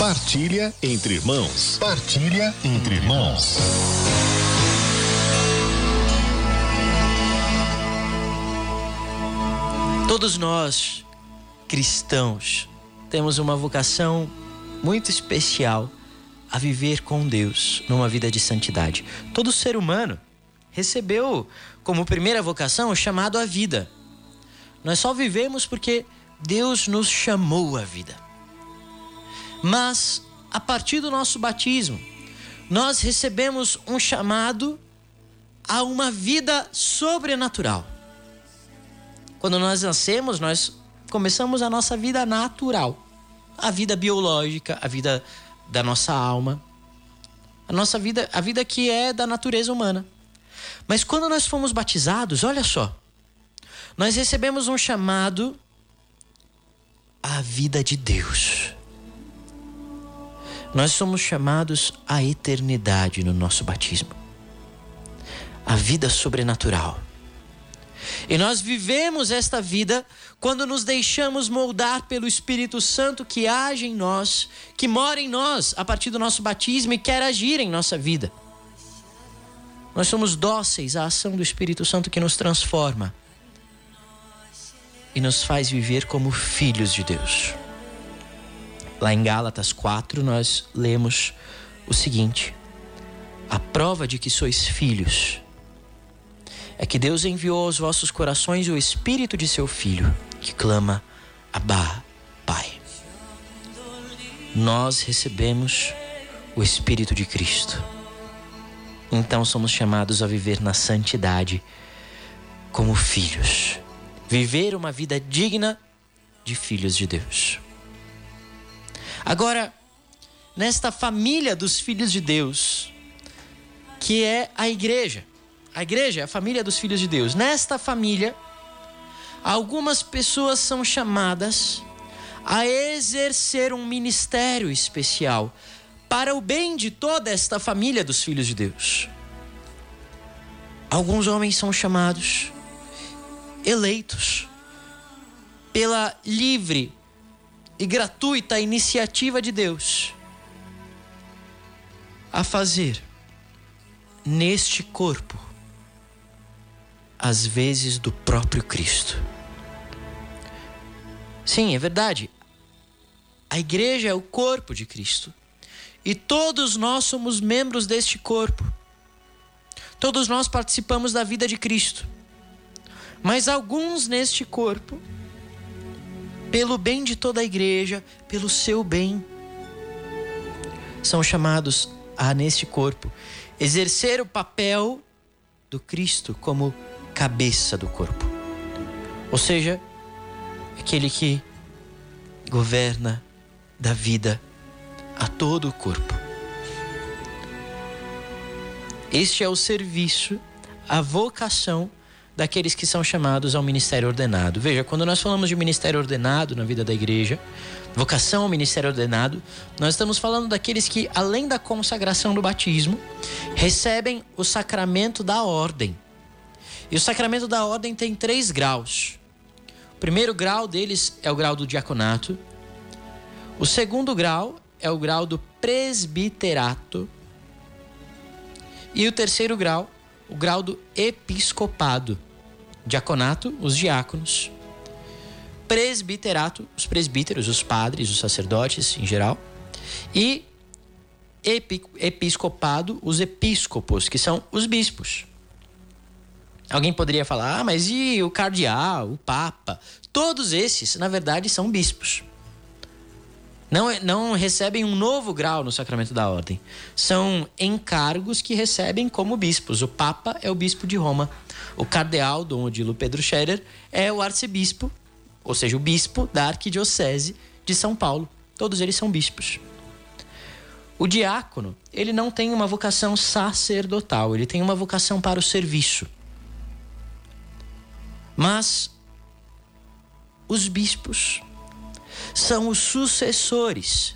Partilha entre irmãos. Partilha entre irmãos. Todos nós, cristãos, temos uma vocação muito especial a viver com Deus numa vida de santidade. Todo ser humano recebeu como primeira vocação o chamado à vida. Nós só vivemos porque Deus nos chamou à vida. Mas, a partir do nosso batismo, nós recebemos um chamado a uma vida sobrenatural. Quando nós nascemos, nós começamos a nossa vida natural, a vida biológica, a vida da nossa alma, a nossa vida, a vida que é da natureza humana. Mas quando nós fomos batizados, olha só, nós recebemos um chamado à vida de Deus. Nós somos chamados à eternidade no nosso batismo, à vida sobrenatural. E nós vivemos esta vida quando nos deixamos moldar pelo Espírito Santo que age em nós, que mora em nós a partir do nosso batismo e quer agir em nossa vida. Nós somos dóceis à ação do Espírito Santo que nos transforma e nos faz viver como filhos de Deus. Lá em Gálatas 4 nós lemos o seguinte: a prova de que sois filhos é que Deus enviou aos vossos corações o Espírito de seu Filho, que clama: Abá, Pai. Nós recebemos o Espírito de Cristo. Então somos chamados a viver na santidade como filhos. Viver uma vida digna de filhos de Deus. Agora, nesta família dos filhos de Deus, que é a igreja, a igreja é a família dos filhos de Deus. Nesta família, algumas pessoas são chamadas a exercer um ministério especial para o bem de toda esta família dos filhos de Deus. Alguns homens são chamados, eleitos, pela livre e gratuita iniciativa de Deus, a fazer neste corpo às vezes do próprio Cristo. Sim, é verdade. A igreja é o corpo de Cristo. E todos nós somos membros deste corpo. Todos nós participamos da vida de Cristo. Mas alguns neste corpo, pelo bem de toda a igreja, pelo seu bem, são chamados a, neste corpo, exercer o papel do Cristo como cabeça do corpo. Ou seja, aquele que governa da vida a todo o corpo. Este é o serviço, a vocação daqueles que são chamados ao ministério ordenado. Veja, quando nós falamos de ministério ordenado na vida da igreja, vocação ao ministério ordenado, nós estamos falando daqueles que, além da consagração do batismo, recebem o sacramento da ordem. E o sacramento da ordem tem 3 graus. O primeiro grau deles é o grau do diaconato. O segundo grau é o grau do presbiterato. E o terceiro grau, o grau do episcopado. Diaconato, os diáconos. Presbiterato, os presbíteros, os padres, os sacerdotes em geral. E episcopado, os episcopos, que são os bispos. Alguém poderia falar: ah, mas e o cardeal, o papa? Todos esses, na verdade, são bispos. Não recebem um novo grau no sacramento da ordem. São encargos que recebem como bispos. O papa é o bispo de Roma. O cardeal, Dom Odilo Pedro Scherer, é o arcebispo, ou seja, o bispo da arquidiocese de São Paulo. Todos eles são bispos. O diácono, ele não tem uma vocação sacerdotal. Ele tem uma vocação para o serviço. Mas os bispos são os sucessores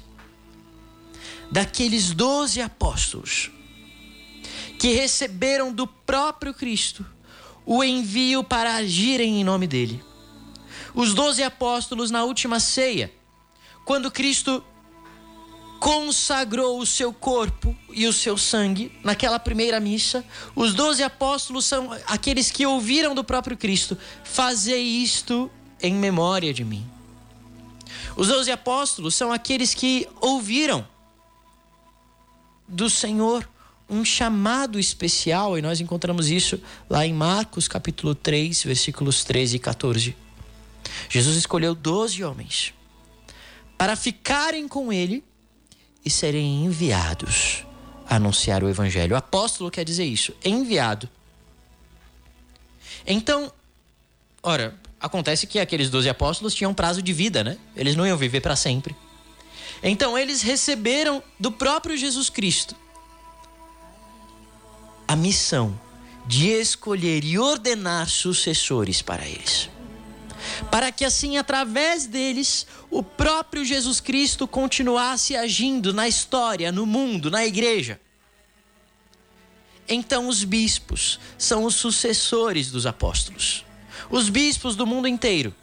daqueles 12 apóstolos que receberam do próprio Cristo o envio para agirem em nome dele. Os 12 apóstolos na última ceia, quando Cristo consagrou o seu corpo e o seu sangue. Naquela primeira missa, os 12 apóstolos são aqueles que ouviram do próprio Cristo: fazei isto em memória de mim. Os 12 apóstolos são aqueles que ouviram do Senhor um chamado especial, e nós encontramos isso lá em Marcos capítulo 3, versículos 13 e 14. Jesus escolheu 12 homens para ficarem com ele e serem enviados a anunciar o evangelho. O apóstolo quer dizer isso, enviado. Então, ora, acontece que aqueles 12 apóstolos tinham prazo de vida, né? Eles não iam viver para sempre. Então, eles receberam do próprio Jesus Cristo a missão de escolher e ordenar sucessores para eles, para que assim, através deles, o próprio Jesus Cristo continuasse agindo na história, no mundo, na igreja. Então os bispos são os sucessores dos apóstolos. Os bispos do mundo inteiro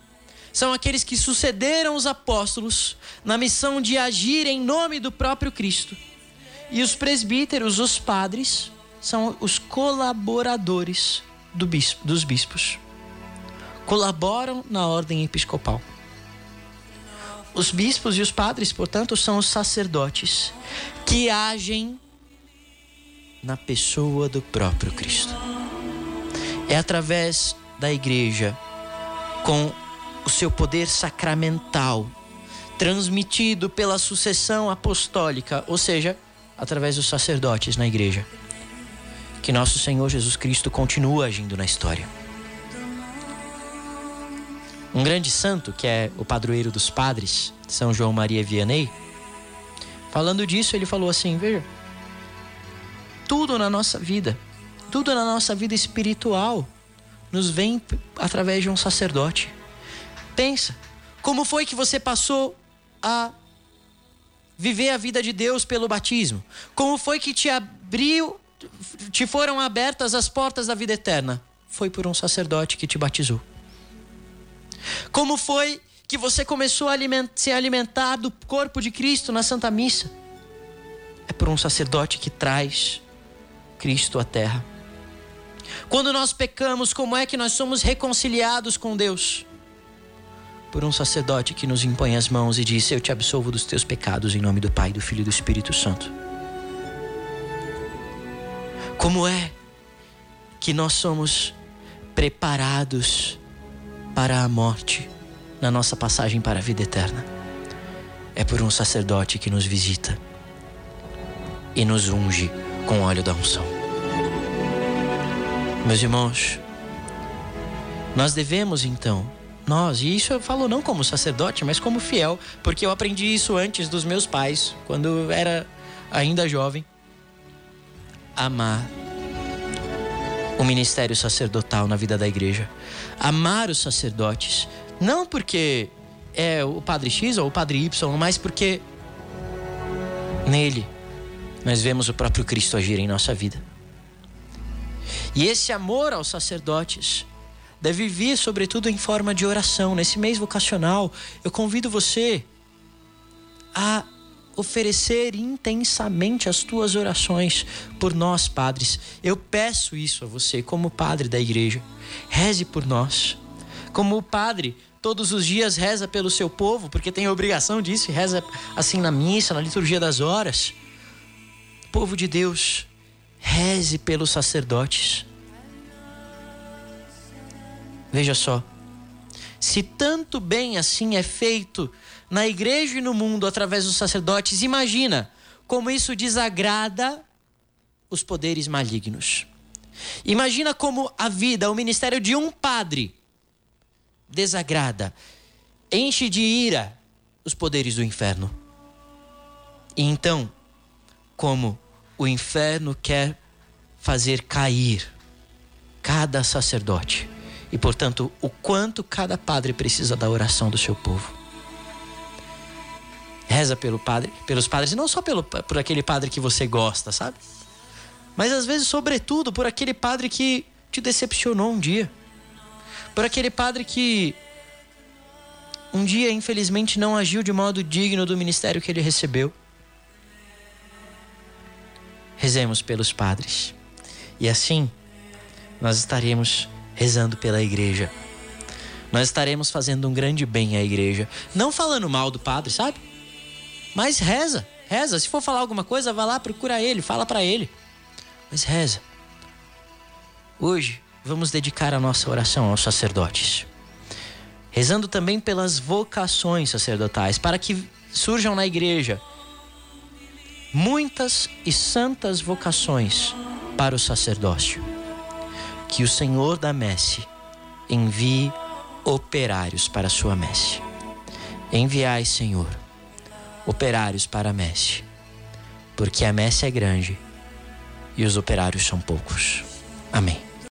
são aqueles que sucederam os apóstolos na missão de agir em nome do próprio Cristo. E os presbíteros, os padres, são os colaboradores dos bispos. Colaboram na ordem episcopal. Os bispos e os padres, portanto, são os sacerdotes que agem na pessoa do próprio Cristo. É através da igreja, com o seu poder sacramental, transmitido pela sucessão apostólica, ou seja, através dos sacerdotes na igreja, que nosso Senhor Jesus Cristo continua agindo na história. Um grande santo, que é o padroeiro dos padres, São João Maria Vianney, falando disso, ele falou assim: veja, tudo na nossa vida espiritual nos vem através de um sacerdote. Pensa, como foi que você passou a viver a vida de Deus pelo batismo? Como foi que te foram abertas as portas da vida eterna? Foi por um sacerdote que te batizou. Como foi que você começou a se alimentar do corpo de Cristo na Santa Missa? É por um sacerdote que traz Cristo à terra. Quando nós pecamos, como é que nós somos reconciliados com Deus? Por um sacerdote que nos impõe as mãos e diz: eu te absolvo dos teus pecados em nome do Pai, do Filho e do Espírito Santo. Como é que nós somos preparados para a morte na nossa passagem para a vida eterna? É por um sacerdote que nos visita e nos unge com o óleo da unção. Meus irmãos, nós devemos então, e isso eu falo não como sacerdote, mas como fiel, porque eu aprendi isso antes dos meus pais, quando eu era ainda jovem, amar o ministério sacerdotal na vida da igreja. Amar os sacerdotes, não porque é o padre X ou o padre Y, mas porque nele nós vemos o próprio Cristo agir em nossa vida. E esse amor aos sacerdotes deve vir, sobretudo, em forma de oração. Nesse mês vocacional, eu convido você a oferecer intensamente as tuas orações por nós, padres. Eu peço isso a você, como padre da igreja. Reze por nós. Como o padre todos os dias reza pelo seu povo, porque tem a obrigação disso, e reza assim na missa, na liturgia das horas. Povo de Deus, reze pelos sacerdotes. Veja só, se tanto bem assim é feito na igreja e no mundo através dos sacerdotes, imagina como isso desagrada os poderes malignos. Imagina como a vida, o ministério de um padre desagrada, enche de ira os poderes do inferno. E então, como o inferno quer fazer cair cada sacerdote, e portanto o quanto cada padre precisa da oração do seu povo. Reza pelo padre, pelos padres, e não só por aquele padre que você gosta, sabe? Mas às vezes, sobretudo, por aquele padre que te decepcionou um dia. Por aquele padre que um dia, infelizmente, não agiu de modo digno do ministério que ele recebeu. rezemos pelos padres. E assim, nós estaremos rezando pela igreja. Nós estaremos fazendo um grande bem à igreja. Não falando mal do padre, sabe? Mas reza, reza. Se for falar alguma coisa, vai lá, procura ele, fala pra ele. Mas reza. Hoje, vamos dedicar a nossa oração aos sacerdotes. Rezando também pelas vocações sacerdotais, para que surjam na igreja muitas e santas vocações para o sacerdócio. Que o Senhor da Messe envie operários para a sua messe. Enviai, Senhor, operários para a messe, porque a messe é grande e os operários são poucos. Amém.